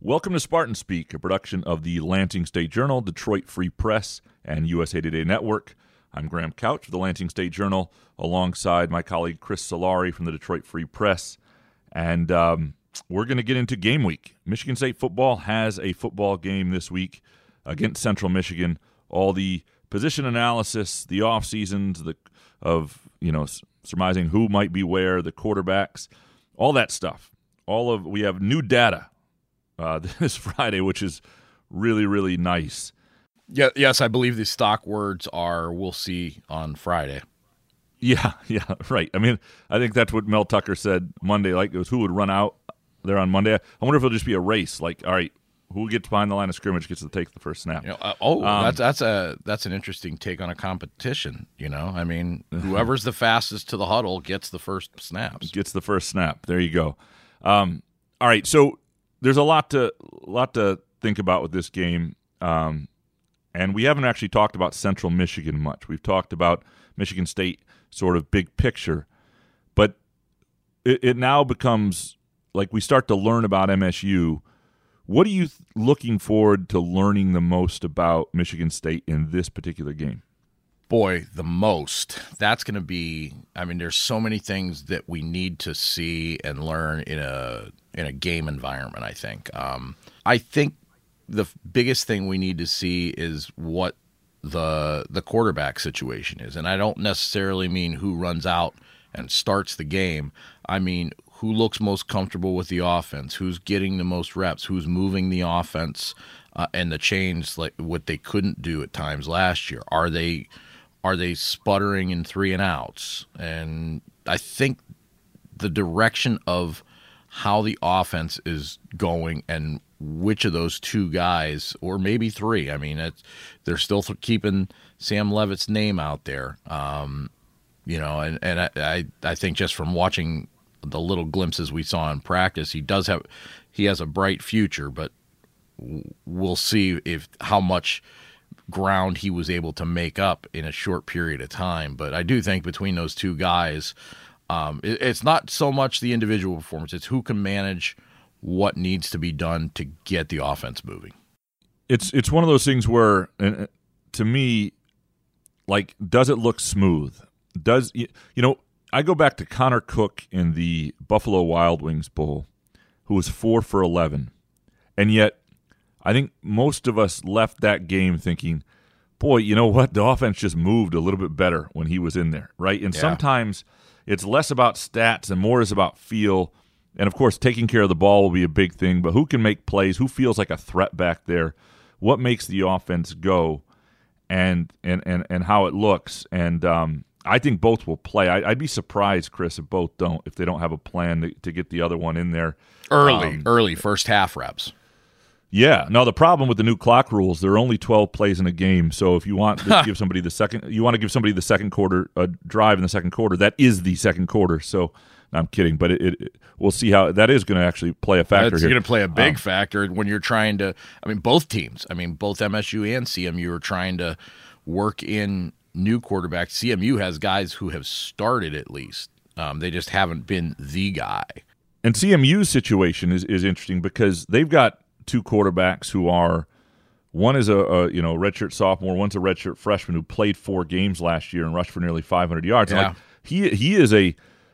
Welcome to Spartan Speak, a production of the Lansing State Journal, Detroit Free Press, and USA Today Network. I'm Graham Couch of the Lansing State Journal, alongside my colleague Chris Solari from the Detroit Free Press. And we're going to get into game week. Michigan State football has a football game this week against Central Michigan. All the position analysis, the off seasons, surmising who might be where, the quarterbacks, all that stuff. We have new data this Friday, which is really, really nice. Yeah, yes, I believe the stock words are "we'll see on Friday." Yeah, right. I mean, I think that's what Mel Tucker said Monday. Like, it was who would run out there on Monday. I wonder if it'll just be a race. Like, all right, who gets behind the line of scrimmage gets to take the first snap. You know, that's an interesting take on a competition. You know, I mean, whoever's the fastest to the huddle gets the first snaps. Gets the first snap. There you go. All right, so. There's a lot to think about with this game, and we haven't actually talked about Central Michigan much. We've talked about Michigan State sort of big picture, but it now becomes like we start to learn about MSU. What are you looking forward to learning the most about Michigan State in this particular game? Boy, the most. That's going to be, I mean, there's so many things that we need to see and learn in a game environment, I think. I think the biggest thing we need to see is what the quarterback situation is. And I don't necessarily mean who runs out and starts the game. I mean, who looks most comfortable with the offense, who's getting the most reps, who's moving the offense and the chains, like what they couldn't do at times last year. Are they sputtering in 3-and-outs? And I think the direction of how the offense is going and which of those two guys, or maybe three, I mean, they're still keeping Sam Levitt's name out there, and I think just from watching the little glimpses we saw in practice, he has a bright future, but we'll see how much ground he was able to make up in a short period of time. But I do think between those two guys, it's not so much the individual performance, it's who can manage what needs to be done to get the offense moving. It's one of those things where, to me, like, does it look smooth? I go back to Connor Cook in the Buffalo Wild Wings Bowl, who was 4 for 11, and yet I think most of us left that game thinking, boy, you know what? The offense just moved a little bit better when he was in there, right? And sometimes it's less about stats and more is about feel. And, of course, taking care of the ball will be a big thing, but who can make plays? Who feels like a threat back there? What makes the offense go and how it looks? And I think both will play. I'd be surprised, Chris, if both don't, if they don't have a plan to get the other one in there. Early first half reps. Yeah. No, the problem with the new clock rules, there are only 12 plays in a game. So if you want to give somebody the second quarter a drive in the second quarter, that is the second quarter. So I'm kidding, but we'll see how that is going to actually play a factor. It's going to play a big factor when you're trying to. I mean, both teams. I mean, both MSU and CMU are trying to work in new quarterbacks. CMU has guys who have started at least. They just haven't been the guy. And CMU's situation is interesting because they've got two quarterbacks who are, one is a redshirt sophomore, one's a redshirt freshman who played 4 games last year and rushed for nearly 500 yards. Yeah. And he is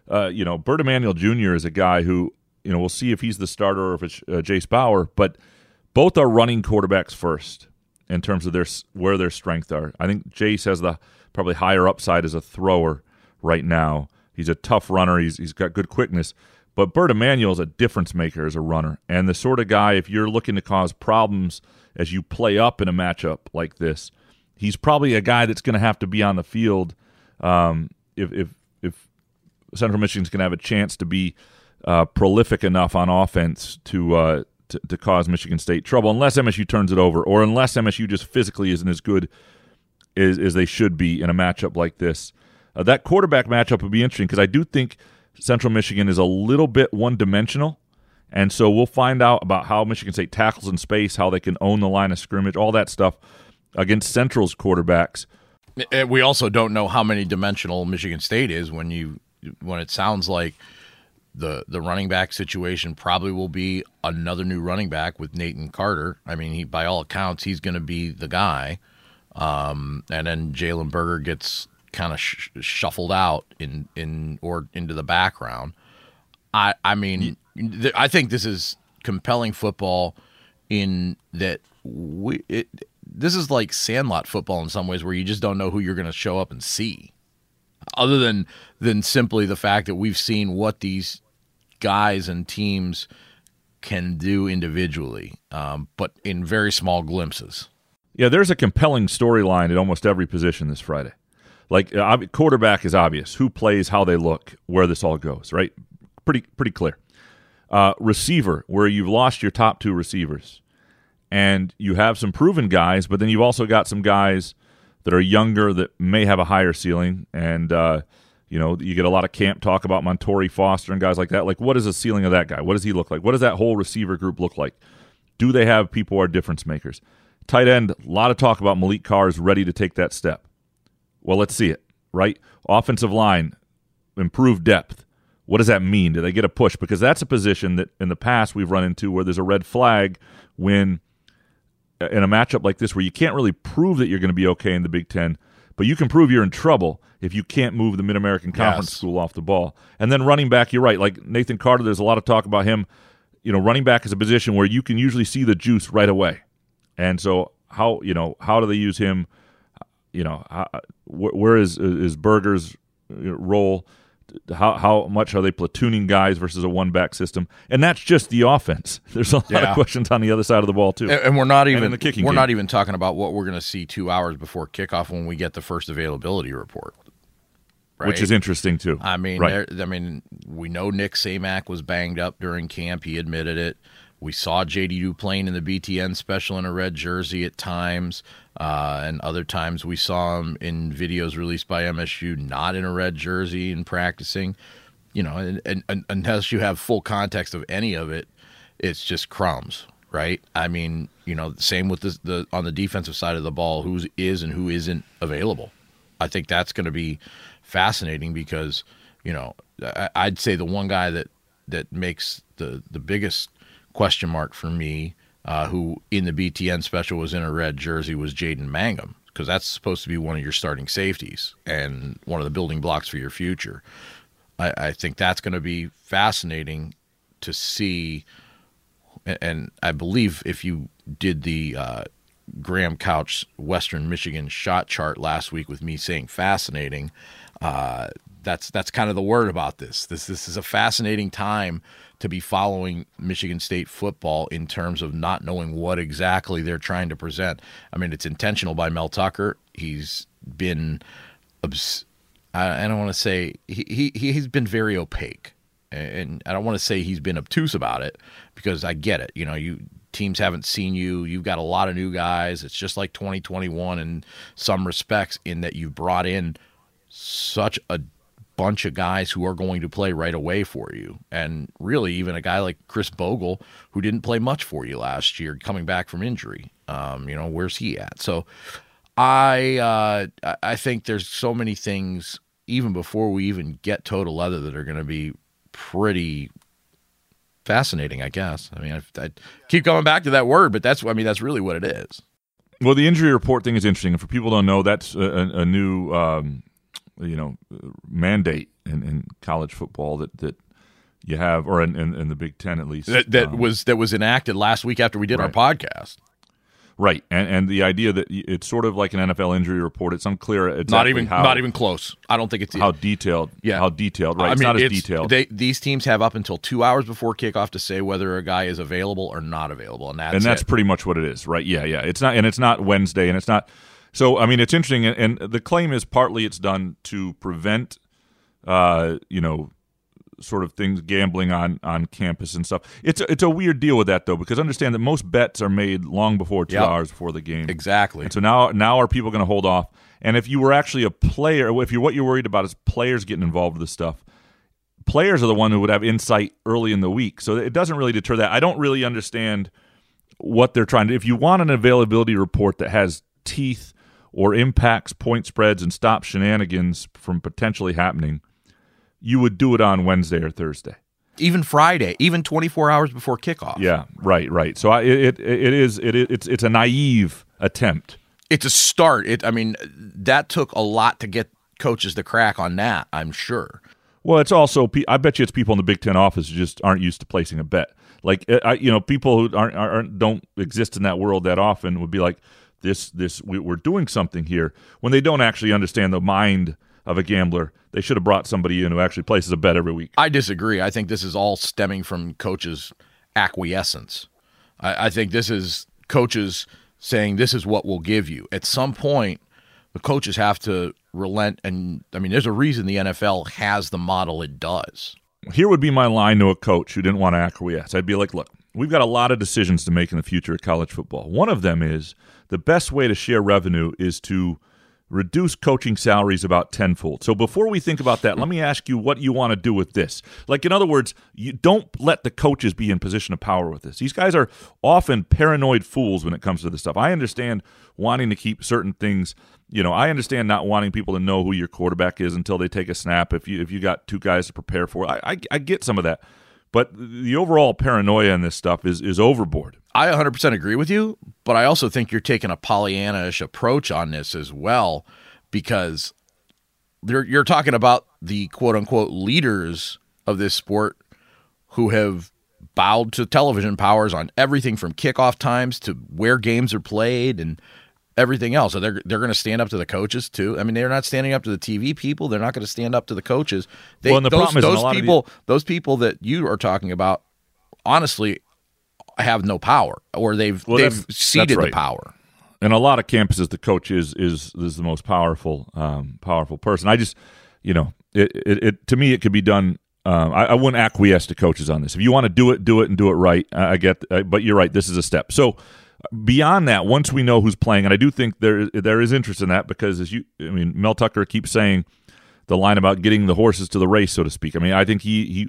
Bert Emanuel Jr. is a guy who, you know, we'll see if he's the starter or if it's Jace Bauer, but both are running quarterbacks first in terms of where their strength are. I think Jace has the probably higher upside as a thrower right now. He's a tough runner. He's got good quickness. But Bert Emanuel is a difference maker as a runner, and the sort of guy, if you're looking to cause problems as you play up in a matchup like this, he's probably a guy that's going to have to be on the field if Central Michigan's going to have a chance to be prolific enough on offense to cause Michigan State trouble, unless MSU turns it over, or unless MSU just physically isn't as good as they should be in a matchup like this. That quarterback matchup would be interesting because I do think Central Michigan is a little bit one-dimensional, and so we'll find out about how Michigan State tackles in space, how they can own the line of scrimmage, all that stuff against Central's quarterbacks. And we also don't know how many dimensional Michigan State is when it sounds like The running back situation probably will be another new running back with Nathan Carter. I mean, he, by all accounts, he's going to be the guy. And then Jalen Berger gets kind of shuffled out or into the background. I think this is compelling football in that this is like Sandlot football in some ways, where you just don't know who you're going to show up and see, other than simply the fact that we've seen what these guys and teams can do individually, but in very small glimpses. Yeah, there's a compelling storyline at almost every position this Friday. Like, quarterback is obvious. Who plays, how they look, where this all goes, right? Pretty clear. Receiver, where you've lost your top two receivers. And you have some proven guys, but then you've also got some guys that are younger that may have a higher ceiling. And, you get a lot of camp talk about Montori Foster and guys like that. Like, what is the ceiling of that guy? What does he look like? What does that whole receiver group look like? Do they have people who are difference makers? Tight end, a lot of talk about Malik Carr is ready to take that step. Well, let's see it, right? Offensive line, improved depth. What does that mean? Do they get a push? Because that's a position that in the past we've run into where there's a red flag when in a matchup like this where you can't really prove that you're going to be okay in the Big Ten, but you can prove you're in trouble if you can't move the Mid-American Conference school off the ball. And then running back, you're right. Like Nathan Carter, there's a lot of talk about him. You know, running back is a position where you can usually see the juice right away. And so how do they use him? Where is Berger's role? How much are they platooning guys versus a one-back system? And that's just the offense. There's a lot of questions on the other side of the ball too. And we're not even talking about what we're going to see 2 hours before kickoff when we get the first availability report, right? Which is interesting too. I mean, right. We know Nick Samak was banged up during camp. He admitted it. We saw J.D. Duplain in the BTN special in a red jersey at times, and other times we saw him in videos released by MSU not in a red jersey and practicing. And unless you have full context of any of it, it's just crumbs, right? I mean, same with on the defensive side of the ball, who is and who isn't available. I think that's going to be fascinating because, I'd say the one guy that makes the biggest question mark for me, who in the BTN special was in a red jersey, was Jaden Mangum, because that's supposed to be one of your starting safeties and one of the building blocks for your future. I think that's going to be fascinating to see, and I believe if you did the Graham Couch Western Michigan shot chart last week with me saying fascinating, that's kind of the word about this. This is a fascinating time to be following Michigan State football in terms of not knowing what exactly they're trying to present. I mean, it's intentional by Mel Tucker. He's been, I don't want to say, he's been very opaque. And I don't want to say he's been obtuse about it, because I get it. Teams haven't seen you. You've got a lot of new guys. It's just like 2021 in some respects, in that you've brought in such a bunch of guys who are going to play right away for you. And really, even a guy like Chris Bogle, who didn't play much for you last year, coming back from injury, where's he at? So I think there's so many things, even before we even get toe to leather, that are going to be pretty fascinating, I guess. I mean, I keep coming back to that word, but that's really what it is. Well, the injury report thing is interesting. And for people who don't know, that's a new mandate in college football that you have, or in the Big Ten at least, that was enacted last week after we did our podcast. Right, and the idea that it's sort of like an NFL injury report. It's unclear. Exactly, not even close. I don't think it's how detailed. Yeah, how detailed. Right, it's not as detailed. These teams have up until 2 hours before kickoff to say whether a guy is available or not available, and that's pretty much what it is. Right? Yeah. It's not Wednesday, and it's not. So, it's interesting, and the claim is partly it's done to prevent, sort of things, gambling on campus and stuff. It's a weird deal with that, though, because understand that most bets are made long before two hours before the game. Exactly. And so now are people going to hold off? And if you were actually a player, what you're worried about is players getting involved with this stuff, players are the one who would have insight early in the week. So it doesn't really deter that. I don't really understand what they're trying to do. If you want an availability report that has teeth, or impacts point spreads and stops shenanigans from potentially happening, you would do it on Wednesday or Thursday. even Friday, even 24 hours before kickoff. Yeah, right. So it's a naive attempt. It's a start. That took a lot to get coaches to crack on that, I'm sure. Well, it's also, I bet you it's people in the Big Ten office who just aren't used to placing a bet. Like, people who don't exist in that world that often would be like, we're doing something here. When they don't actually understand the mind of a gambler, they should have brought somebody in who actually places a bet every week. I disagree. I think this is all stemming from coaches' acquiescence. I think this is coaches saying, this is what we'll give you. At some point, the coaches have to relent. And, there's a reason the NFL has the model it does. Here would be my line to a coach who didn't want to acquiesce. I'd be like, look, we've got a lot of decisions to make in the future of college football. One of them is the best way to share revenue is to reduce coaching salaries about tenfold. So before we think about that, let me ask you what you want to do with this. Like, in other words, you don't let the coaches be in position of power with this. These guys are often paranoid fools when it comes to this stuff. I understand wanting to keep certain things. I understand not wanting people to know who your quarterback is until they take a snap if you got two guys to prepare for. I get some of that. But the overall paranoia in this stuff is overboard. I 100% agree with you, but I also think you're taking a Pollyanna-ish approach on this as well, because you're talking about the quote-unquote leaders of this sport who have bowed to television powers on everything from kickoff times to where games are played and everything else. So they're going to stand up to the coaches too. They're not standing up to the TV people. They're not going to stand up to the coaches. Those people that you are talking about, honestly, have no power, or they've ceded the power. In a lot of campuses, the coach is the most powerful person. I just, it to me, it could be done. I wouldn't acquiesce to coaches on this. If you want to do it and do it right. I get, but you're right. This is a step. So. Beyond that, once we know who's playing, and I do think there is interest in that, because Mel Tucker keeps saying the line about getting the horses to the race, so to speak. I think he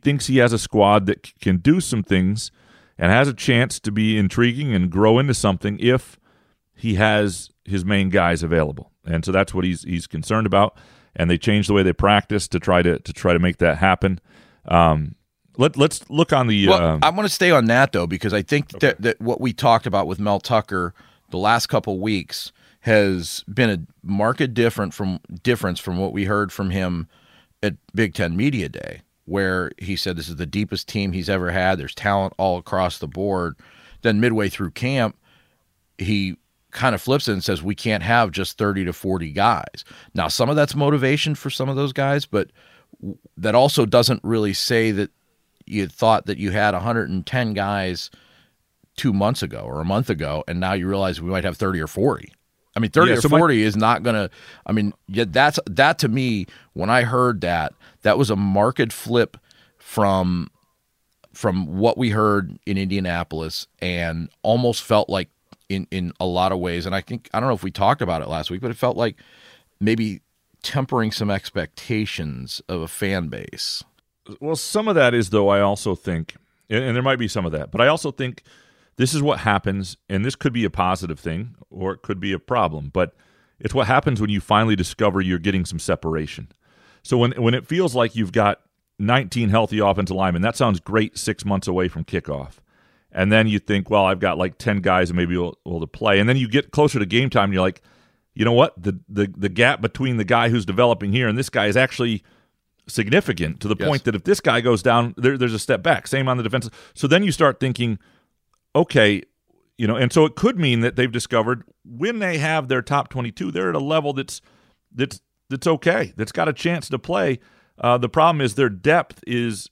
thinks he has a squad that can do some things and has a chance to be intriguing and grow into something if he has his main guys available, and so that's what he's concerned about. And they changed the way they practice to try to make that happen. Let's look on the... I want to stay on that, though, because I think that what we talked about with Mel Tucker the last couple weeks has been a marked difference from what we heard from him at Big Ten Media Day, where he said this is the deepest team he's ever had. There's talent all across the board. Then midway through camp, he kind of flips it and says, we can't have just 30 to 40 guys. Now, some of that's motivation for some of those guys, but that also doesn't really say that you thought that you had 110 guys 2 months ago or a month ago, and now you realize we might have 30 or 40. 40 is not going to – that to me, when I heard that, that was a marked flip from what we heard in Indianapolis, and almost felt like in a lot of ways, and I don't know if we talked about it last week, but it felt like maybe tempering some expectations of a fan base. Well, some of that is, though, I also think, and there might be some of that, but I also think this is what happens, and this could be a positive thing or it could be a problem, but it's what happens when you finally discover you're getting some separation. So when it feels like you've got 19 healthy offensive linemen, that sounds great 6 months away from kickoff. And then you think, well, I've got like 10 guys and maybe we'll to play. And then you get closer to game time, and you're like, you know what? The gap between the guy who's developing here and this guy is actually – significant to the point that if this guy goes down, there's a step back. Same on the defense. So then you start thinking, okay, and so it could mean that they've discovered when they have their top 22, they're at a level that's okay, that's got a chance to play. The problem is their depth is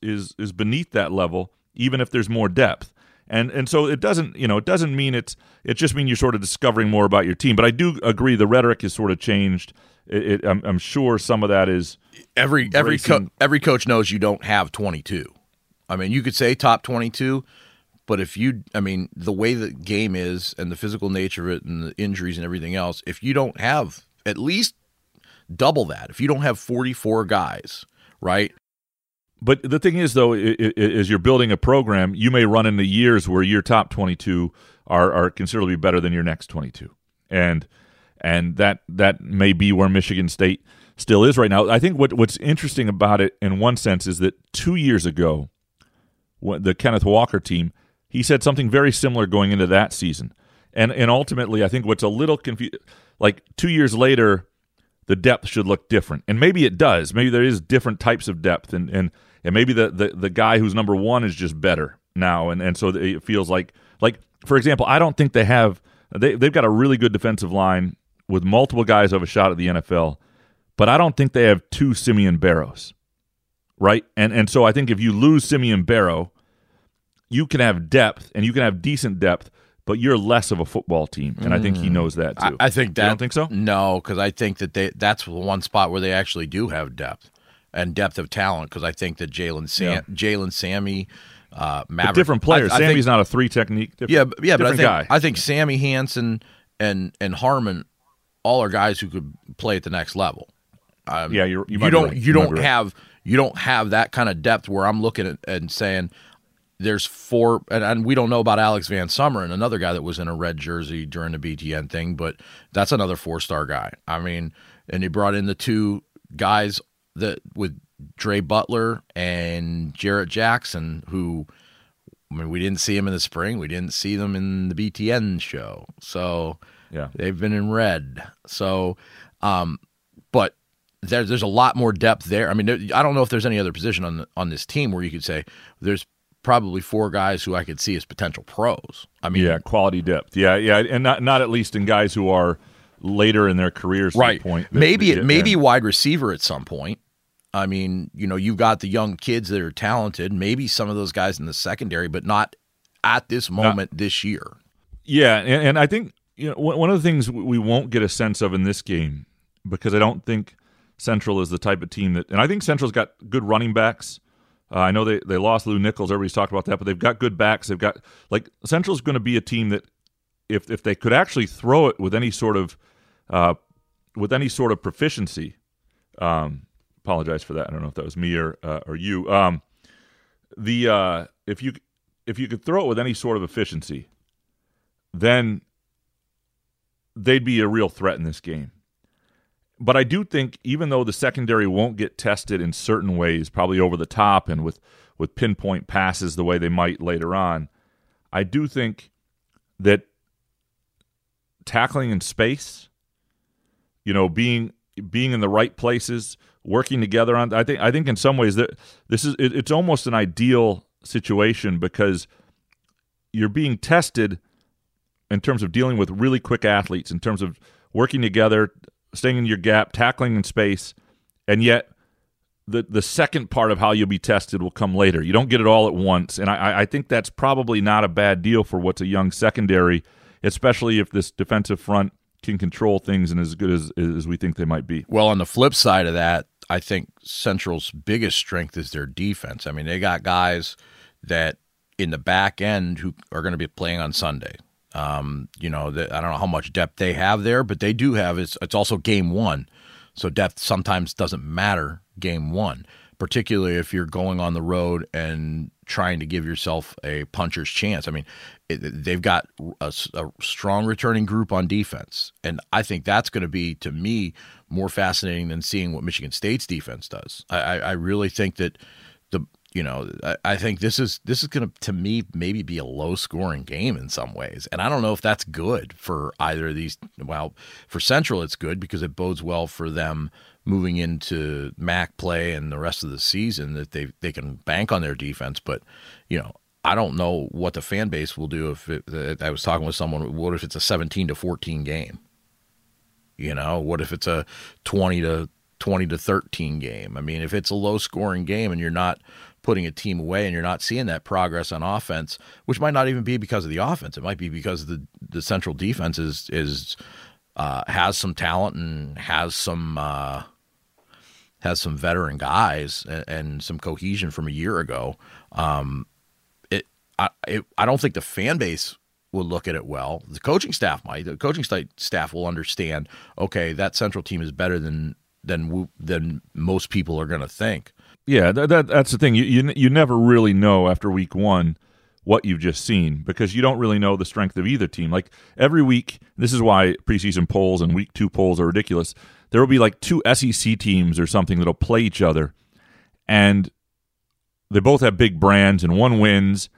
beneath that level, even if there's more depth. And so it doesn't mean it just mean you're sort of discovering more about your team. But I do agree the rhetoric has sort of changed. I'm sure some of that is every coach knows you don't have 22. You could say top 22, but if you the way the game is and the physical nature of it and the injuries and everything else, if you don't have at least double that, if you don't have 44 guys, right? But the thing is, though, as you're building a program, you may run into years where your top 22 are considerably better than your next 22, and that may be where Michigan State still is right now. I think what's interesting about it in one sense is that 2 years ago, the Kenneth Walker team, he said something very similar going into that season. And ultimately, I think what's a little confusing, like 2 years later, the depth should look different. And maybe it does. Maybe there is different types of depth. And maybe the guy who's number one is just better now. And so it feels like, for example, I don't think they have – they've got a really good defensive line with multiple guys who have a shot at the NFL, but I don't think they have two Simeon Barrows, right? And so I think if you lose Simeon Barrow, you can have depth, and you can have decent depth, but you're less of a football team, and I think he knows that too. I think that, you don't think so? No, because I think that that's one spot where they actually do have depth and depth of talent, because I think that Jalen Sammy – Maverick. But different players. Sammy's not a three technique. Different guy. I think Sammy Hansen and Harmon all are guys who could play at the next level. You don't have that kind of depth where I'm looking at and saying there's four, and we don't know about Alex Van Summer and another guy that was in a red jersey during the BTN thing, but that's another 4-star guy. I mean, and he brought in the two guys that with Dre Butler and Jarrett Jackson, who, I mean, we didn't see him in the spring. We didn't see them in the BTN show. So yeah, they've been in red. So, but there's a lot more depth there. I mean, I don't know if there's any other position on this team where you could say there's probably four guys who I could see as potential pros. I mean, yeah, quality depth. Yeah, and not at least in guys who are later in their careers. Right. Point maybe wide receiver at some point. I mean, you know, you've got the young kids that are talented, maybe some of those guys in the secondary, but not at this moment this year. Yeah, and I think, you know, one of the things we won't get a sense of in this game, because I don't think Central is the type of team that – and I think Central's got good running backs. I know they lost Lou Nichols. Everybody's talked about that, but they've got good backs. They've got – like, Central's going to be a team that if they could actually throw it with any sort of proficiency – apologize for that. I don't know if that was me or you. If you could throw it with any sort of efficiency, then they'd be a real threat in this game. But I do think, even though the secondary won't get tested in certain ways, probably over the top and with pinpoint passes the way they might later on, I do think that tackling in space, you know, being in the right places, working together on, I think in some ways that it's almost an ideal situation, because you're being tested in terms of dealing with really quick athletes, in terms of working together, staying in your gap, tackling in space, and yet the second part of how you'll be tested will come later. You don't get it all at once, and I think that's probably not a bad deal for what's a young secondary, especially if this defensive front can control things and as good as we think they might be. Well, on the flip side of that, I think Central's biggest strength is their defense. I mean, they got guys that in the back end who are going to be playing on Sunday. You know, I don't know how much depth they have there, but they do have. It's also game one, so depth sometimes doesn't matter game one, particularly if you're going on the road and trying to give yourself a puncher's chance. I mean, they've got a strong returning group on defense, and I think that's going to be, to me, more fascinating than seeing what Michigan State's defense does. I really think that I think this is going to me maybe be a low scoring game in some ways, and I don't know if that's good for either of these. Well, for Central, it's good because it bodes well for them moving into MAC play and the rest of the season, that they can bank on their defense. But, you know, I don't know what the fan base will do if I was talking with someone, what if it's a 17-14 game? You know, what if it's a 20-13 game? I mean, if it's a low scoring game and you're not putting a team away and you're not seeing that progress on offense, which might not even be because of the offense, it might be because the Central defense is has some talent and has some veteran guys and some cohesion from a year ago. I don't think the fan base will look at it well. The coaching staff might. The coaching staff will understand, okay, that Central team is better than most people are going to think. Yeah, that's the thing. You never really know after week one what you've just seen, because you don't really know the strength of either team. Like every week, this is why preseason polls and week 2 polls are ridiculous. there will be like two SEC teams or something that'll play each other, and they both have big brands, and one wins,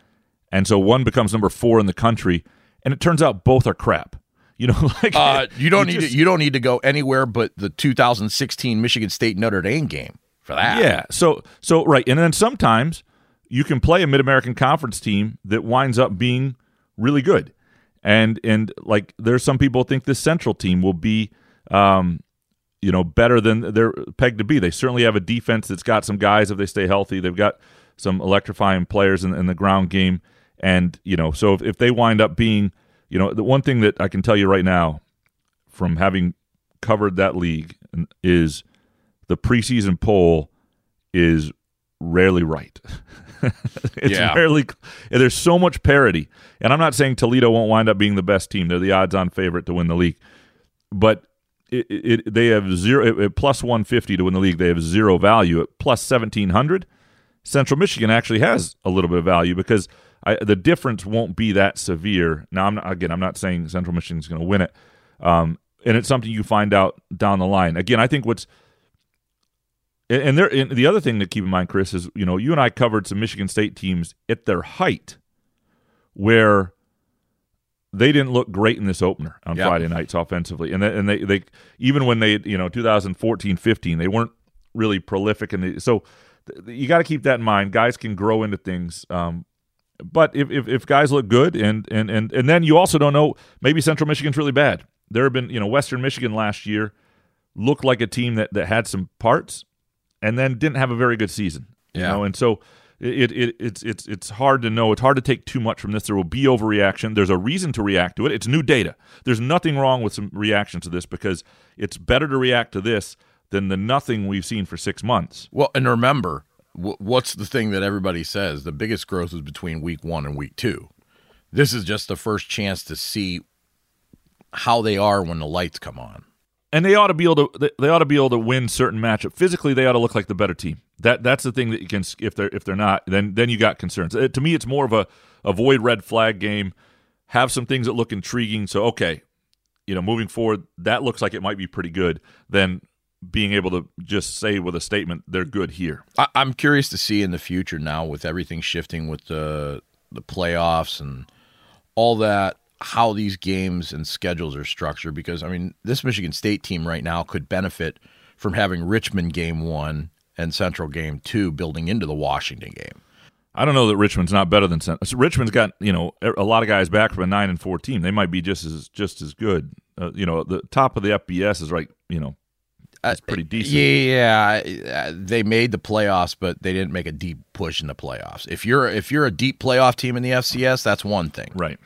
and so one becomes number 4 in the country, and it turns out both are crap. You know, like you don't need to go anywhere but the 2016 Michigan State Notre Dame game for that. Yeah, so right, and then sometimes you can play a Mid-American Conference team that winds up being really good, and like there's some people think this Central team will be, better than they're pegged to be. They certainly have a defense that's got some guys if they stay healthy. They've got some electrifying players in the ground game, and so if they wind up being the one thing that I can tell you right now from having covered that league is the preseason poll is rarely right. There's so much parity. And I'm not saying Toledo won't wind up being the best team. They're the odds-on favorite to win the league. But they have zero at plus 150 to win the league. They have zero value at plus 1,700. Central Michigan actually has a little bit of value because – the difference won't be that severe. Now, I'm not saying Central Michigan's going to win it, and it's something you find out down the line. Again, I think the other thing to keep in mind, Chris, is you and I covered some Michigan State teams at their height, where they didn't look great in this opener on Friday nights offensively, and they even when they 2014-15 they weren't really prolific, so you got to keep that in mind. Guys can grow into things. But if guys look good and then you also don't know, maybe Central Michigan's really bad. There have been, Western Michigan last year looked like a team that had some parts and then didn't have a very good season. Yeah. And so it's hard to know. It's hard to take too much from this. There will be overreaction. There's a reason to react to it. It's new data. There's nothing wrong with some reaction to this because it's better to react to this than the nothing we've seen for 6 months. Well, and remember, what's the thing that everybody says? The biggest growth is between week 1 and week 2. This is just the first chance to see how they are when the lights come on. And they ought to be able to. They ought to be able to win certain matchups. Physically, they ought to look like the better team. That's the thing that you can. If they're not, then you got concerns. To me, it's more of a avoid red flag game. Have some things that look intriguing. So okay, moving forward, that looks like it might be pretty good. Then being able to just say with a statement, they're good here. I'm curious to see in the future now with everything shifting with the playoffs and all that, how these games and schedules are structured. Because, this Michigan State team right now could benefit from having Richmond game 1 and Central game 2 building into the Washington game. I don't know that Richmond's not better than Central. So Richmond's got, a lot of guys back from a 9-4 team. They might be just as good. The top of the FBS is right, it's pretty decent. Yeah, they made the playoffs, but they didn't make a deep push in the playoffs. If you're a deep playoff team in the FCS, that's one thing, right?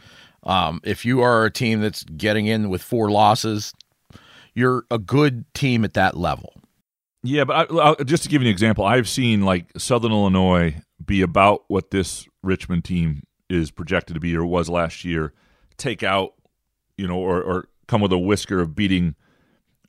If you are a team that's getting in with 4 losses, you're a good team at that level. Yeah, but just to give you an example, I've seen like Southern Illinois be about what this Richmond team is projected to be or was last year. Take out, or come with a whisker of beating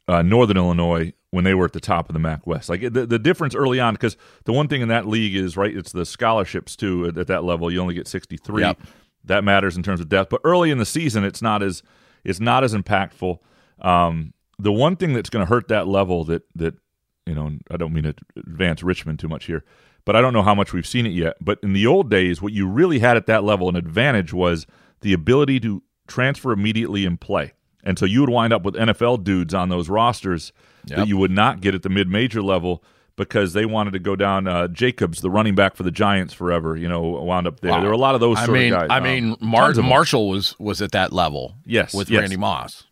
Northern Illinois when they were at the top of the MAC West. Like the difference early on, because the one thing in that league is, right, it's the scholarships too at that level. You only get 63. Yep. That matters in terms of depth. But early in the season, it's not as impactful. The one thing that's going to hurt that level that I don't mean to advance Richmond too much here, but I don't know how much we've seen it yet. But in the old days, what you really had at that level, an advantage, was the ability to transfer immediately and play. And so you would wind up with NFL dudes on those rosters that you would not get at the mid-major level because they wanted to go down. Jacobs, the running back for the Giants forever, wound up there. Wow. There were a lot of those sort of guys. Marshall was at that level with Randy Moss.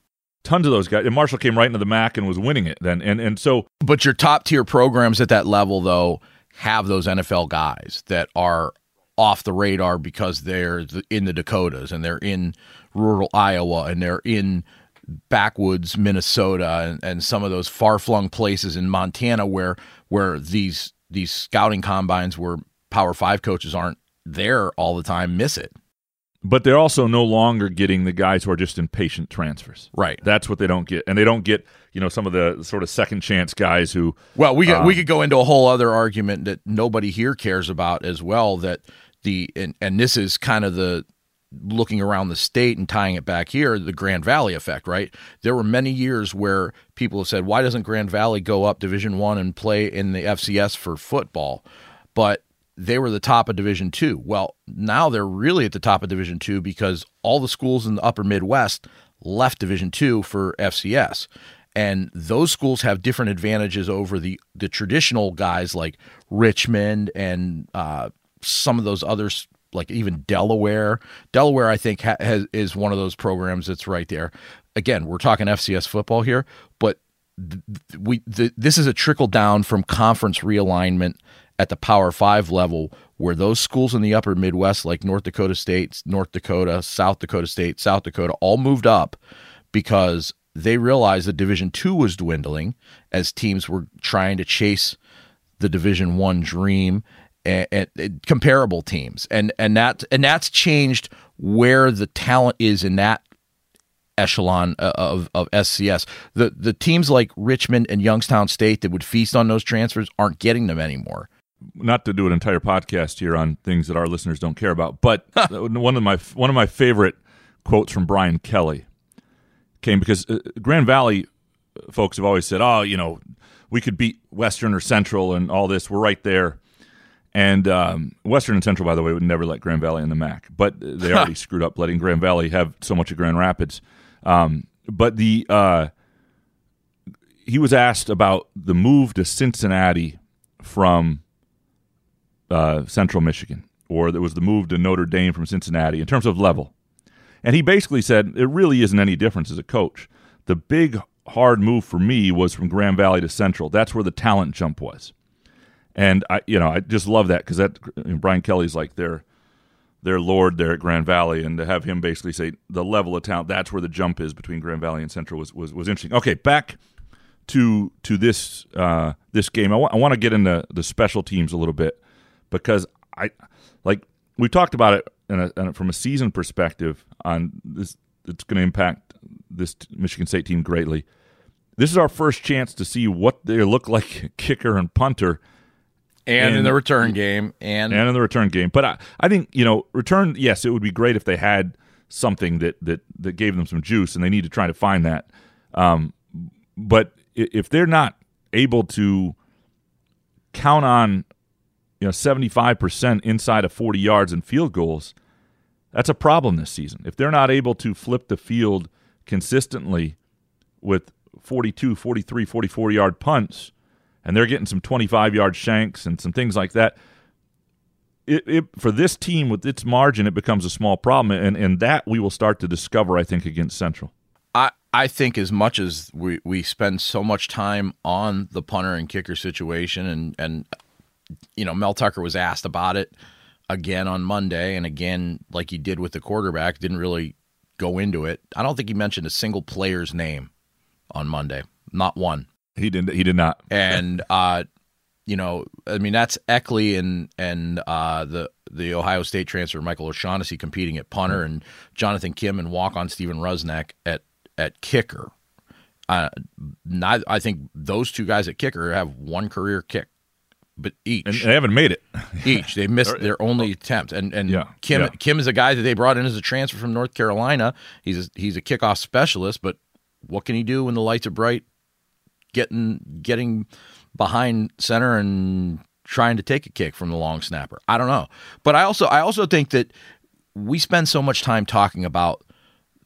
Tons of those guys. And Marshall came right into the MAC and was winning it then. And so, but your top-tier programs at that level, though, have those NFL guys that are off the radar because they're in the Dakotas and they're in rural Iowa and they're in backwoods Minnesota and some of those far-flung places in Montana where these scouting combines where Power 5 coaches aren't there all the time miss it. But they're also no longer getting the guys who are just impatient transfers. Right. That's what they don't get. And they don't get, some of the sort of second-chance guys who... Well, we could go into a whole other argument that nobody here cares about as well, that this is kind of the looking around the state and tying it back here, the Grand Valley effect, right? There were many years where people have said, why doesn't Grand Valley go up Division I and play in the FCS for football? But they were the top of Division II. Well, now they're really at the top of Division II because all the schools in the upper Midwest left Division II for FCS. And those schools have different advantages over the traditional guys like Richmond and some of those others, like even Delaware. Delaware, I think, is one of those programs that's right there. Again, we're talking FCS football here, but this is a trickle down from conference realignment at the Power 5 level, where those schools in the upper Midwest, like North Dakota State, South Dakota State, South Dakota, all moved up because they realized that Division II was dwindling as teams were trying to chase the Division I dream and comparable teams. And that's changed where the talent is in that echelon of SCS. The teams like Richmond and Youngstown State that would feast on those transfers aren't getting them anymore. Not to do an entire podcast here on things that our listeners don't care about, but one of my favorite quotes from Brian Kelly came because Grand Valley folks have always said, "Oh, you know, we could beat Western or Central and all this. We're right there." And Western and Central, by the way, would never let Grand Valley in the MAC, but they already screwed up letting Grand Valley have so much of Grand Rapids. But he was asked about the move to Cincinnati from Central Michigan, or there was the move to Notre Dame from Cincinnati in terms of level. And he basically said, it really isn't any difference as a coach. The big hard move for me was from Grand Valley to Central. That's where the talent jump was. And I just love that because Brian Kelly's like their lord there at Grand Valley, and to have him basically say the level of talent, that's where the jump is between Grand Valley and Central was interesting. Okay, back to this this game. I want to get into the special teams a little bit because we talked about it from a season perspective on this. It's going to impact this Michigan State team greatly. This is our first chance to see what they look like, kicker and punter. And in the return game. And in the return game. But I think, return, yes, it would be great if they had something that gave them some juice, and they need to try to find that. But if they're not able to count on 75% inside of 40 yards and field goals, that's a problem this season. If they're not able to flip the field consistently with 42, 43, 44-yard punts, and they're getting some 25-yard shanks and some things like that, It for this team, with its margin, it becomes a small problem, and that we will start to discover, I think, against Central. I think as much as we spend so much time on the punter and kicker situation, and Mel Tucker was asked about it again on Monday, and again, like he did with the quarterback, didn't really go into it. I don't think he mentioned a single player's name on Monday, not one. He did not. And, that's Eckley and the Ohio State transfer, Michael O'Shaughnessy, competing at punter, and Jonathan Kim and walk-on Steven Rusnak at kicker. I think those two guys at kicker have one career kick, but each. And they haven't made it. Each. They missed their only attempt. Kim is a guy that they brought in as a transfer from North Carolina. He's a kickoff specialist, but what can he do when the lights are bright? Getting behind center and trying to take a kick from the long snapper. I don't know. But I also think that we spend so much time talking about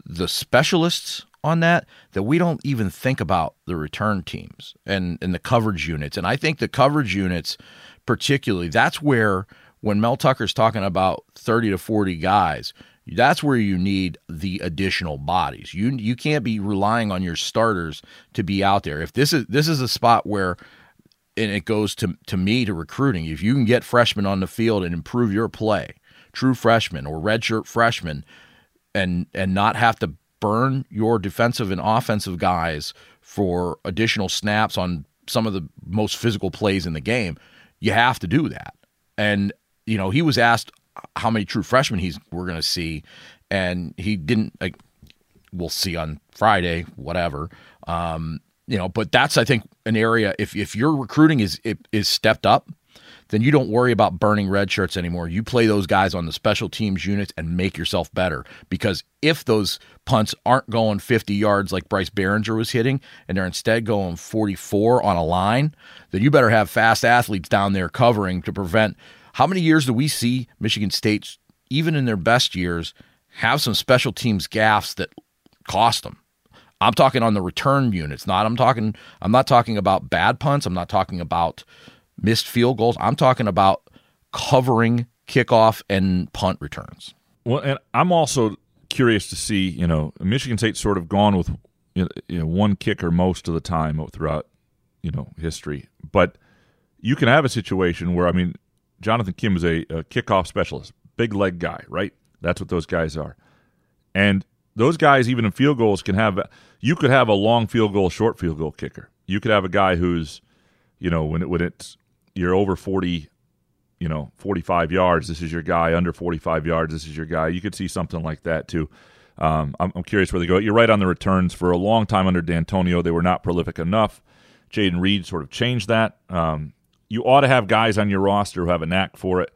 the specialists on that we don't even think about the return teams and the coverage units. And I think the coverage units particularly, that's where, when Mel Tucker's talking about 30 to 40 guys, that's where you need the additional bodies. You can't be relying on your starters to be out there. If this is a spot where, and it goes to me to recruiting, if you can get freshmen on the field and improve your play, true freshmen or redshirt freshmen, and not have to burn your defensive and offensive guys for additional snaps on some of the most physical plays in the game, you have to do that. And he was asked how many true freshmen we're going to see, and he didn't. We'll see on Friday, whatever. But that's, I think, an area. If your recruiting is stepped up, then you don't worry about burning red shirts anymore. You play those guys on the special teams units and make yourself better, because if those punts aren't going 50 yards like Bryce Baringer was hitting, and they're instead going 44 on a line, then you better have fast athletes down there covering to prevent. How many years do we see Michigan State, even in their best years, have some special teams gaffes that cost them? I'm talking on the return units. I'm not talking about bad punts. I'm not talking about missed field goals. I'm talking about covering kickoff and punt returns. Well, and I'm also curious to see, Michigan State's sort of gone with one kicker most of the time throughout, history. But you can have a situation where, Jonathan Kim is a kickoff specialist, big leg guy, right? That's what those guys are. And those guys, even in field goals, you could have a long field goal, short field goal kicker. You could have a guy who's, you're over 40, 45 yards, this is your guy. Under 45 yards, this is your guy. You could see something like that too. I'm curious where they go. You're right on the returns. For a long time under D'Antonio, they were not prolific enough. Jayden Reed sort of changed that. You ought to have guys on your roster who have a knack for it.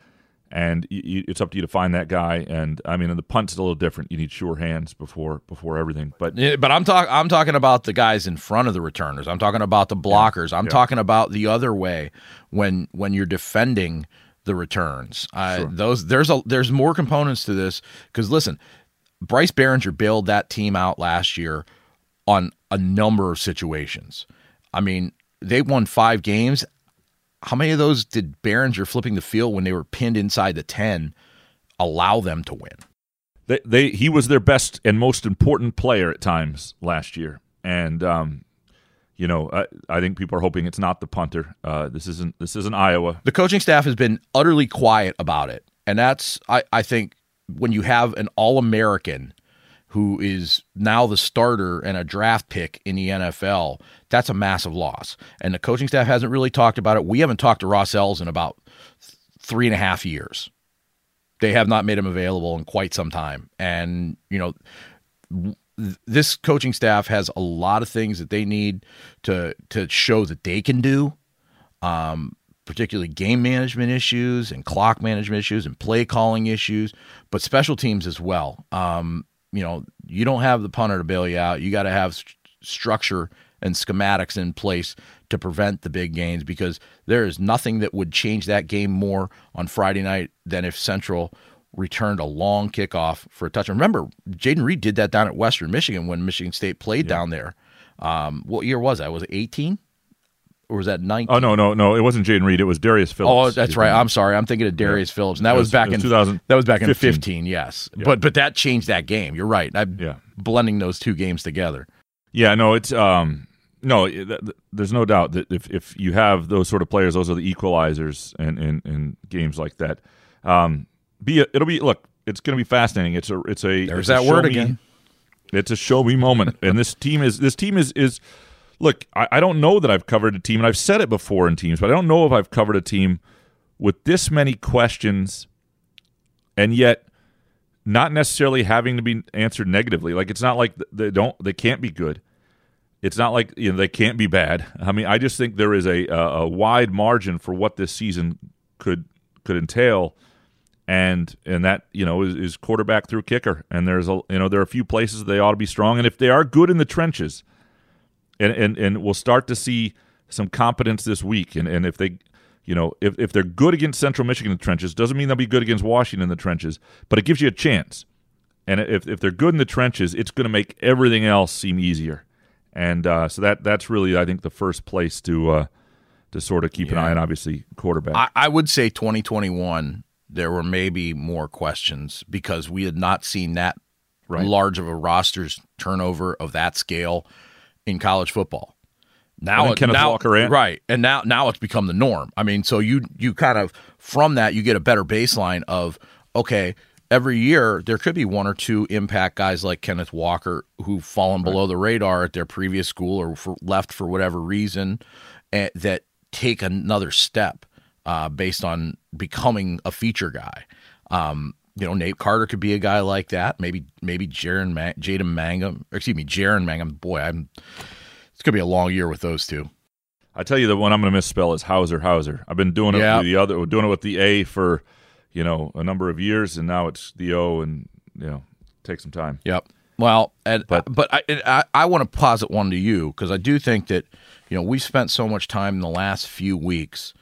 And it's up to you to find that guy. And the punt's a little different. You need sure hands before everything. But I'm talking about the guys in front of the returners. I'm talking about the blockers. I'm talking about the other way when you're defending the returns. There's more components to this, because listen, Bryce Baringer bailed that team out last year on a number of situations. They won 5 games. How many of those did Baringer flipping the field when they were pinned inside the 10 allow them to win? He was their best and most important player at times last year. And, I think people are hoping it's not the punter. This isn't Iowa. The coaching staff has been utterly quiet about it. And that's, I think, when you have an All-American who is now the starter and a draft pick in the NFL, that's a massive loss. And the coaching staff hasn't really talked about it. We haven't talked to Ross Ells in about 3.5 years. They have not made him available in quite some time. And, this coaching staff has a lot of things that they need to show that they can do, particularly game management issues and clock management issues and play calling issues, but special teams as well. You don't have the punter to bail you out. You got to have structure and schematics in place to prevent the big gains, because there is nothing that would change that game more on Friday night than if Central returned a long kickoff for a touchdown. Remember, Jayden Reed did that down at Western Michigan when Michigan State played down there. What year was that? Was it 18? Or was that 19? Oh, no. It wasn't Jayden Reed. It was Darius Phillips. Oh, that's right. I'm sorry. I'm thinking of Darius Phillips. And that was back in 2015, yes. Yeah. But that changed that game. You're right. Blending those two games together. Yeah, no, it's there's no doubt that if you have those sort of players, those are the equalizers in games like that. It's going to be fascinating. It's a show me moment. And this team is look, I don't know that I've covered a team, and I've said it before in teams, but I don't know if I've covered a team with this many questions and yet not necessarily having to be answered negatively. Like, it's not like they can't be good. It's not like they can't be bad. I just think there is a wide margin for what this season could entail, and that is quarterback through kicker. And there's there are a few places they ought to be strong, and if they are good in the trenches. And we'll start to see some competence this week. And if they, if they're good against Central Michigan in the trenches, doesn't mean they'll be good against Washington in the trenches, but it gives you a chance. And if they're good in the trenches, it's going to make everything else seem easier. And so that's really, I think, the first place to sort of keep an eye on, obviously, quarterback. I would say 2021, there were maybe more questions, because we had not seen that large of a roster's turnover of that scale in college football. Now Walker in. Right. And now it's become the norm. So you kind of, from that, you get a better baseline of, okay, every year there could be one or two impact guys like Kenneth Walker who've fallen below the radar at their previous school, or left for whatever reason, that take another step based on becoming a feature guy. Nate Carter could be a guy like that. Maybe Jaden Mangum. Boy, it's going to be a long year with those two. I tell you, the one I'm going to misspell is Hauser. I've been doing it with the other, doing it with the A for, you know, a number of years, and now it's the O, and you know, take some time. Yep. Well, but I want to posit one to you, because I do think that, you know, we spent so much time in the last few weeks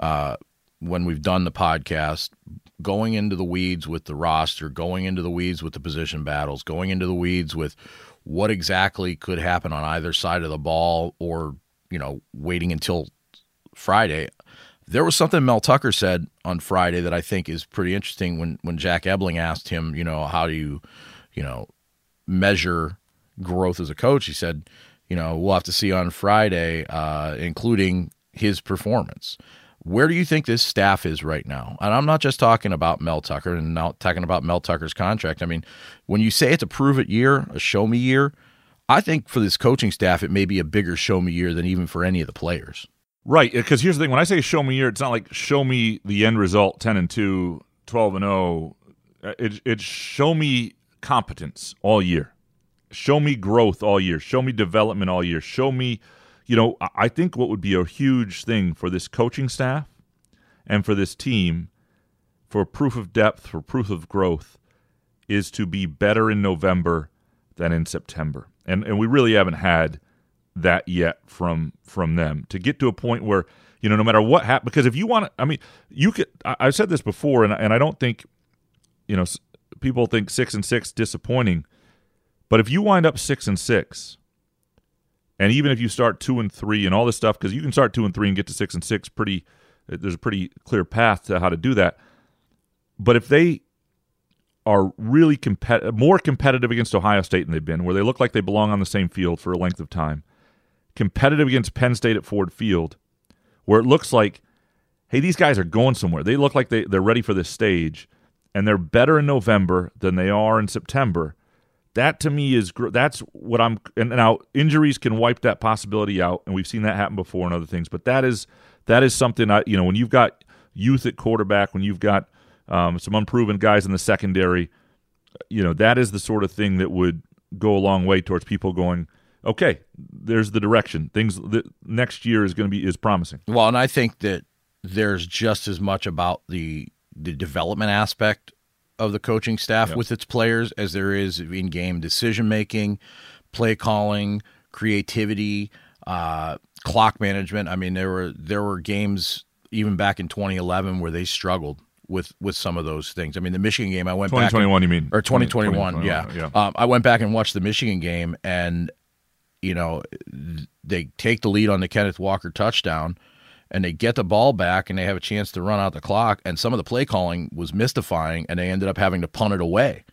when we've done the podcast going into the weeds with the roster, going into the weeds with the position battles, going into the weeds with what exactly could happen on either side of the ball, or, you know, waiting until Friday. There was something Mel Tucker said on Friday that I think is pretty interesting when Jack Ebling asked him, you know, how do you, you know, measure growth as a coach? He said, you know, we'll have to see on Friday, including his performance. Where do you think this staff is right now? And I'm not just talking about Mel Tucker and not talking about Mel Tucker's contract. I mean, when you say it's a prove-it year, a show-me year, I think for this coaching staff it may be a bigger show-me year than even for any of the players. Right, because here's the thing. When I say show-me year, it's not like show me the end result, 10-2, 12-0. It's show me competence all year. Show me growth all year. Show me development all year. Show me... You know, I think what would be a huge thing for this coaching staff and for this team, for proof of depth, for proof of growth, is to be better in November than in September. And we really haven't had that yet from them. To get to a point where, you know, no matter what happens, because if you want to, I mean, you could, I've said this before, and I don't think, you know, people think 6-6 disappointing, but if you wind up 6-6, and even if you start 2-3 and all this stuff, because you can start 2-3 and get to 6-6, pretty, there's a pretty clear path to how to do that. But if they are really more competitive against Ohio State than they've been, where they look like they belong on the same field for a length of time, competitive against Penn State at Ford Field, where it looks like, hey, these guys are going somewhere. They look like they're ready for this stage, and they're better in November than they are in September. That to me is that's what I'm. And now injuries can wipe that possibility out, and we've seen that happen before and other things. But that is something I, you know, when you've got youth at quarterback, when you've got some unproven guys in the secondary, you know, that is the sort of thing that would go a long way towards people going, okay, there's the direction. Things that next year is going to be is promising. Well, and I think that there's just as much about the development aspect of the coaching staff with its players as there is in-game decision-making, play calling, creativity, clock management. I mean, there were games even back in 2011 where they struggled with some of those things. I mean, the Michigan game, I went back. 2021, you mean? Or 2021, yeah. I went back and watched the Michigan game, and, you know, they take the lead on the Kenneth Walker touchdown, and they get the ball back, and they have a chance to run out the clock, and some of the play calling was mystifying, and they ended up having to punt it away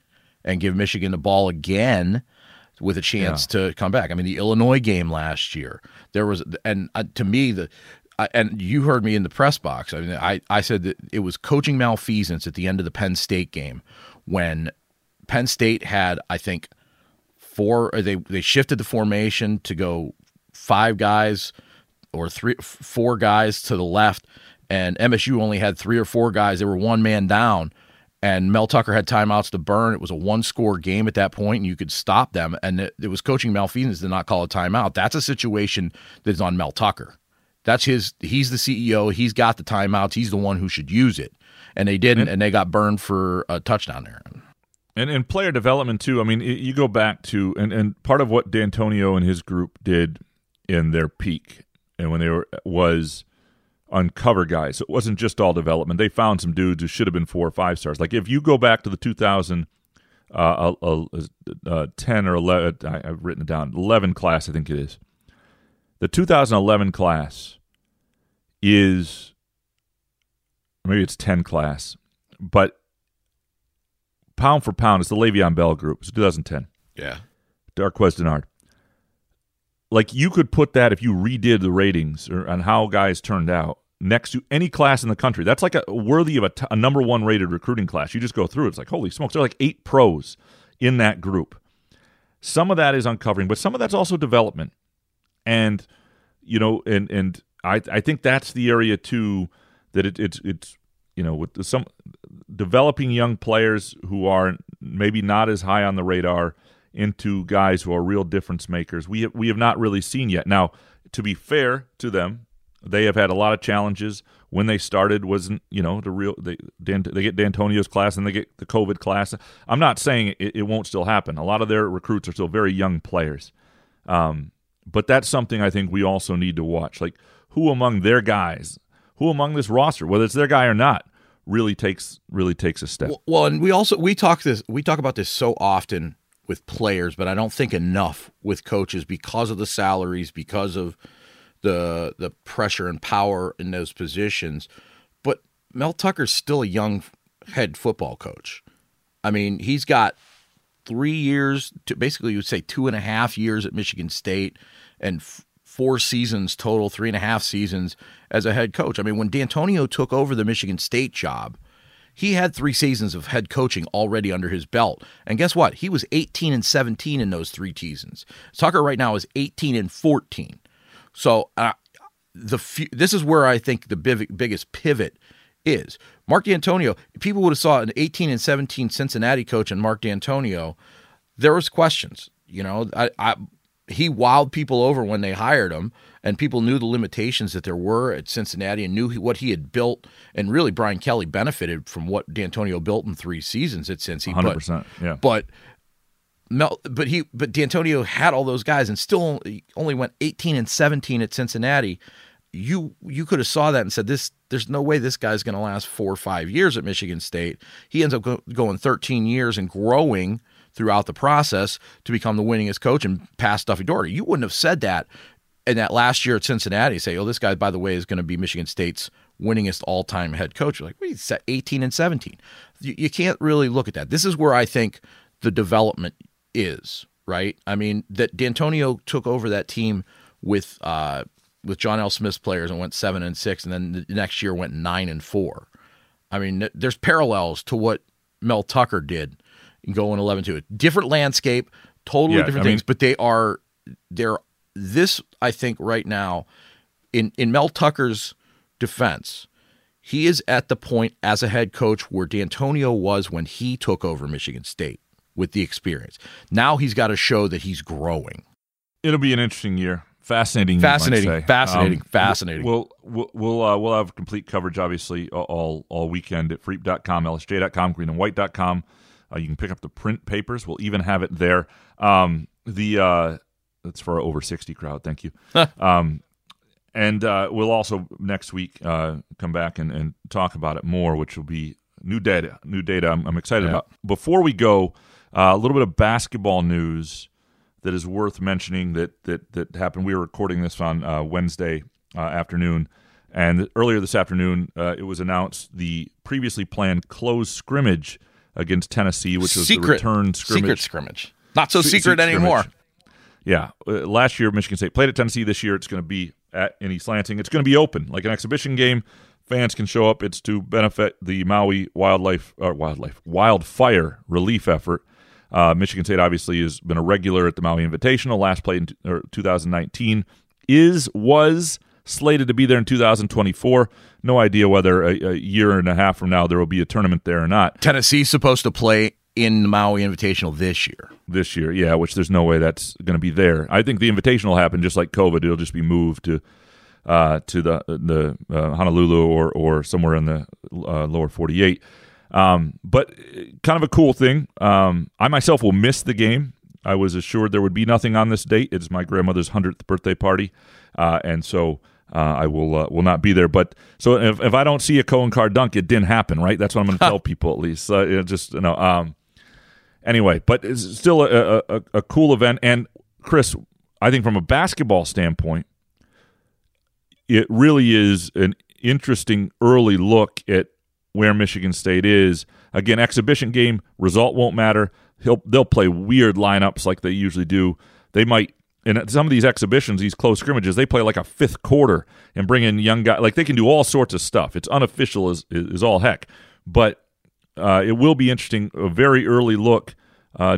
and give Michigan the ball again with a chance to come back. I mean, the Illinois game last year, there was – and to me, and you heard me in the press box. I mean, I said that it was coaching malfeasance at the end of the Penn State game when Penn State had, I think, they shifted the formation to go five guys – or four guys to the left, and MSU only had three or four guys. They were one man down, and Mel Tucker had timeouts to burn. It was a one-score game at that point, and you could stop them. And it was coaching malfeasance to not call a timeout. That's a situation that's on Mel Tucker. That's his. He's the CEO. He's got the timeouts. He's the one who should use it. And they didn't, and they got burned for a touchdown there. And player development, too. I mean, you go back to, and part of what D'Antonio and his group did in their peak, and when they was uncover guys. It wasn't just all development. They found some dudes who should have been 4 or 5 stars. Like if you go back to the 2010 or 11, I've written it down, 11 class, I think it is. The 2011 class is, maybe it's 10 class, but pound for pound, it's the Le'Veon Bell group. It's 2010. Yeah. Darquez Denard. Like, you could put that, if you redid the ratings or on how guys turned out, next to any class in the country. That's like worthy of a number one rated recruiting class. You just go through it. It's like, holy smokes, there are like 8 pros in that group. Some of that is uncovering, but some of that's also development. And, you know, and I think that's the area, too, that it's you know, with some developing young players who are maybe not as high on the radar into guys who are real difference makers. We have not really seen yet. Now, to be fair to them, they have had a lot of challenges. When they started, wasn't, you know, they get D'Antonio's class and they get the COVID class. I'm not saying it won't still happen. A lot of their recruits are still very young players. But that's something I think we also need to watch. Like, who among their guys, who among this roster, whether it's their guy or not, really takes a step. Well, and we talk about this so often with players, but I don't think enough with coaches because of the salaries, because of the pressure and power in those positions. But Mel Tucker's still a young head football coach. I mean, he's got 3 years, to basically you would say 2.5 years at Michigan State and four seasons total, 3.5 seasons as a head coach. I mean, when D'Antonio took over the Michigan State job, he had 3 seasons of head coaching already under his belt. And guess what? He was 18-17 in those 3 seasons. Tucker right now is 18-14. So this is where I think the biggest pivot is. Mark D'Antonio, people would have saw an 18-17 Cincinnati coach and Mark D'Antonio. There was questions. You know, he wowed people over when they hired him, and people knew the limitations that there were at Cincinnati and knew what he had built. And really, Brian Kelly benefited from what D'Antonio built in 3 seasons at Cincy. 100%, yeah. But D'Antonio had all those guys and still only went 18-17 at Cincinnati. You could have saw that and said, there's no way this guy's going to last 4 or 5 years at Michigan State. He ends up going 13 years and growing throughout the process to become the winningest coach and pass Duffy Doherty. You wouldn't have said that in that last year at Cincinnati. Say, oh, this guy, by the way, is going to be Michigan State's winningest all-time head coach. You're like, wait, he's at 18-17. You can't really look at that. This is where I think the development is, right? I mean, that D'Antonio took over that team with John L. Smith's players and went 7-6, and then the next year went 9-4. I mean, there's parallels to what Mel Tucker did going 11-2. A different landscape, totally different things, but this, I think, right now, in Mel Tucker's defense, he is at the point as a head coach where D'Antonio was when he took over Michigan State with the experience. Now he's got to show that he's growing. It'll be an interesting year. Fascinating. We'll have complete coverage, obviously, all weekend at freep.com, lsj.com, greenandwhite.com. You can pick up the print papers. We'll even have it there. That's for our over 60 crowd. Thank you. And we'll also next week come back and talk about it more, which will be new data. I'm excited about. Before we go, a little bit of basketball news that is worth mentioning that happened. We were recording this on Wednesday afternoon, and earlier this afternoon it was announced the previously planned closed scrimmage against Tennessee, which was the return scrimmage. Secret scrimmage. Not so secret anymore. Scrimmage. Yeah. Last year, Michigan State played at Tennessee. This year, it's going to be in East Lansing. It's going to be open, like an exhibition game. Fans can show up. It's to benefit the Maui wildfire relief effort. Michigan State obviously has been a regular at the Maui Invitational. Last played in 2019, was slated to be there in 2024. No idea whether a year and a half from now there will be a tournament there or not. Tennessee's supposed to play in the Maui Invitational this year. This year, yeah, which there's no way that's going to be there. I think the Invitational will happen just like COVID. It'll just be moved to the Honolulu or somewhere in the lower 48. But kind of a cool thing. I myself will miss the game. I was assured there would be nothing on this date. It's my grandmother's 100th birthday party, and so I will not be there. But so if I don't see a Cohen Carr dunk, it didn't happen, right? That's what I'm going to tell people at least. Anyway, but it's still a cool event. And Chris, I think from a basketball standpoint, it really is an interesting early look at where Michigan State is. Again, exhibition game, result won't matter. They'll play weird lineups like they usually do. They might, and at some of these exhibitions, these close scrimmages, they play like a fifth quarter and bring in young guys. Like, they can do all sorts of stuff. It's unofficial as all heck. But it will be interesting, a very early look,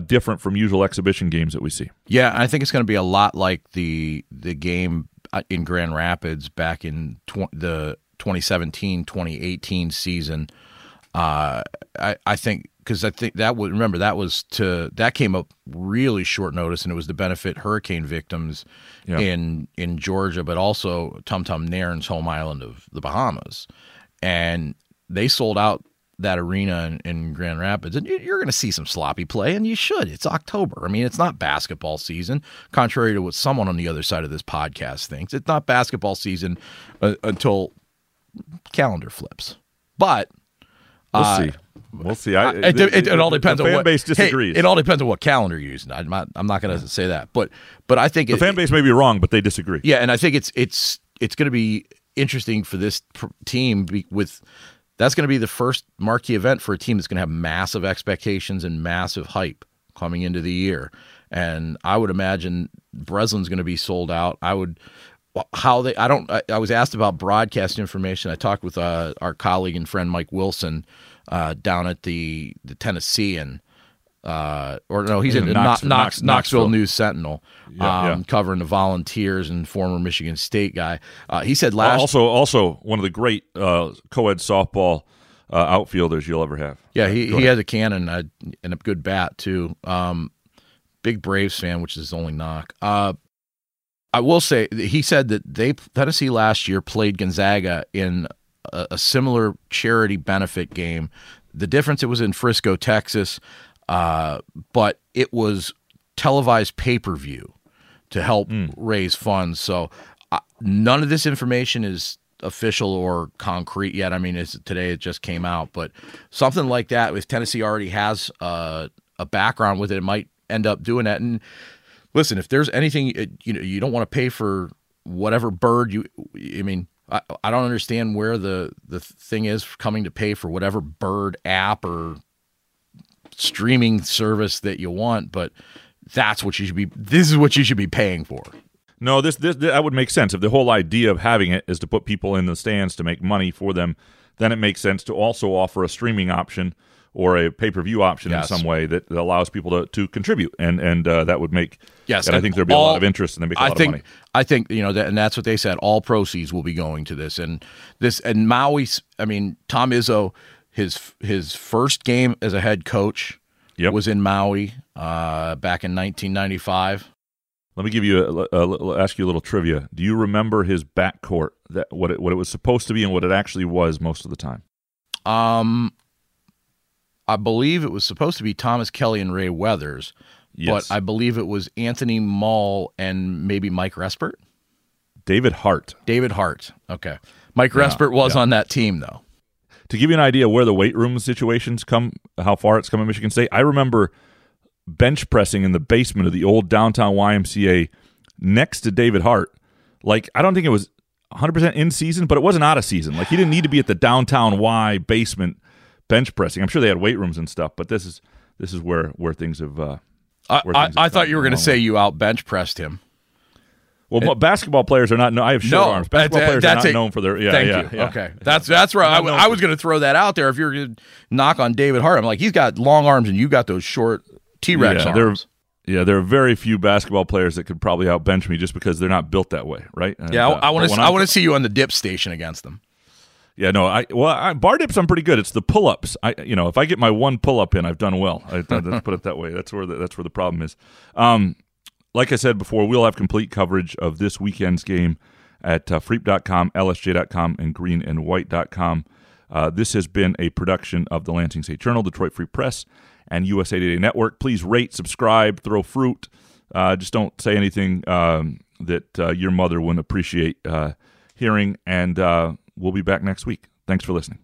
different from usual exhibition games that we see. Yeah, I think it's going to be a lot like the game in Grand Rapids back in the 2017-2018 season. I think because I think that would, remember, that was to, that came up really short notice, and it was to benefit hurricane victims in Georgia, but also Tum Tum Nairn's home island of the Bahamas. And they sold out that arena in Grand Rapids, and you're going to see some sloppy play, and you should. It's October. I mean, it's not basketball season, contrary to what someone on the other side of this podcast thinks. It's not basketball season until calendar flips. But we'll see. We'll see. It all depends on what fan base disagrees. Hey, it all depends on what calendar you're using. I'm not going to say that, but I think the fan base may be wrong, but they disagree. Yeah, and I think it's going to be interesting for this team with. That's going to be the first marquee event for a team that's going to have massive expectations and massive hype coming into the year. And I would imagine Breslin's going to be sold out. I was asked about broadcast information. I talked with our colleague and friend Mike Wilson down at the Tennessean, Knoxville News Sentinel, covering the Volunteers and former Michigan State guy. He said last also one of the great co-ed softball outfielders you'll ever have. Yeah, he has a cannon and a good bat too. Big Braves fan, which is his only knock. I will say he said that Tennessee last year played Gonzaga in a similar charity benefit game. The difference, it was in Frisco, Texas. But it was televised pay-per-view to help raise funds. So none of this information is official or concrete yet. I mean, today it just came out. But something like that, if Tennessee already has a background with it, it might end up doing that. And listen, if there's anything, you don't want to pay for whatever bird I don't understand where the thing is coming to pay for whatever bird app or streaming service that you want, but this is what you should be paying for. No, this that would make sense. If the whole idea of having it is to put people in the stands to make money for them, then it makes sense to also offer a streaming option or a pay-per-view option in some way that allows people to contribute, and that would make and I think there'd be a lot of interest, and they make a lot of money. I think and that's what they said. All proceeds will be going to this, and this, and Maui. I mean, Tom Izzo. His first game as a head coach was in Maui back in 1995. Let me give you ask you a little trivia. Do you remember his backcourt, what it was supposed to be and what it actually was most of the time? I believe it was supposed to be Thomas Kelly and Ray Weathers, but I believe it was Anthony Mull and maybe Mike Respert. David Hart. Okay, Mike Respert was on that team though. To give you an idea where the weight room situations come, how far it's come in Michigan State, I remember bench pressing in the basement of the old downtown YMCA next to David Hart. Like, I don't think it was 100% in season, but it wasn't out of season. Like, he didn't need to be at the downtown Y basement bench pressing. I'm sure they had weight rooms and stuff, but this is where things have. I thought you were going to say you out bench pressed him. Well, basketball players are not. I have short arms. Basketball players are not known for their. Yeah, thank you. Yeah. Okay, that's right. I was going to throw that out there. If you're going to knock on David Hart, I'm like, he's got long arms, and you got those short T-Rex arms. There are very few basketball players that could probably outbench me just because they're not built that way, right? And, I want to see you on the dip station against them. Yeah, no. Bar dips, I'm pretty good. It's the pull-ups. If I get my one pull-up in, I've done well. Let's put it that way. That's where the problem is. Like I said before, we'll have complete coverage of this weekend's game at freep.com, lsj.com, and greenandwhite.com. This has been a production of the Lansing State Journal, Detroit Free Press, and USA Today Network. Please rate, subscribe, throw fruit. Just don't say anything that your mother wouldn't appreciate hearing, and we'll be back next week. Thanks for listening.